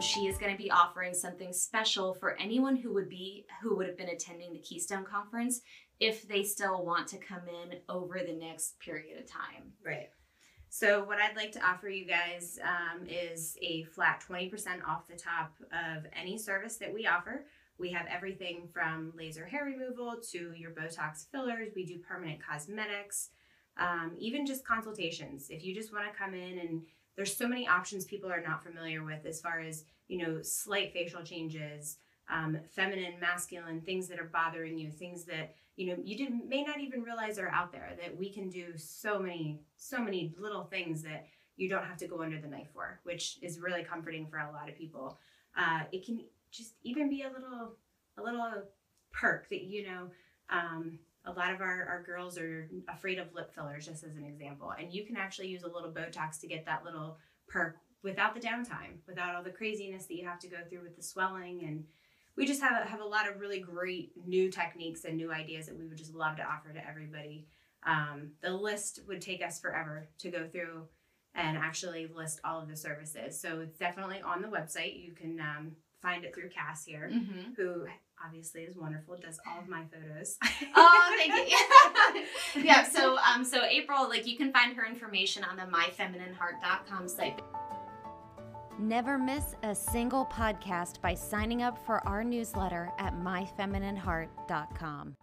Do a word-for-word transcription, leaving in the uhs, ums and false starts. She is going to be offering something special for anyone who would be who would have been attending the Keystone Conference if they still want to come in over the next period of time. Right. So what I'd like to offer you guys um, is a flat twenty percent off the top of any service that we offer. We have everything from laser hair removal to your Botox fillers. We do permanent cosmetics, um, even just consultations. If you just want to come in, and there's so many options people are not familiar with as far as, you know, slight facial changes, um, feminine, masculine, things that are bothering you, things that, you know, you didn't, may not even realize are out there, that we can do so many, so many little things that you don't have to go under the knife for, which is really comforting for a lot of people. Uh, it can just even be a little, a little perk that, you know, um, a lot of our, our girls are afraid of lip fillers, just as an example. And you can actually use a little Botox to get that little perk without the downtime, without all the craziness that you have to go through with the swelling. And we just have, have a lot of really great new techniques and new ideas that we would just love to offer to everybody. Um, the list would take us forever to go through and actually list all of the services. So it's definitely on the website. You can, um, find it through Cass here, mm-hmm. who obviously is wonderful, does all of my photos. Oh, thank you. Yeah, so um, so April, like, you can find her information on the my feminine heart dot com site. Never miss a single podcast by signing up for our newsletter at my feminine heart dot com.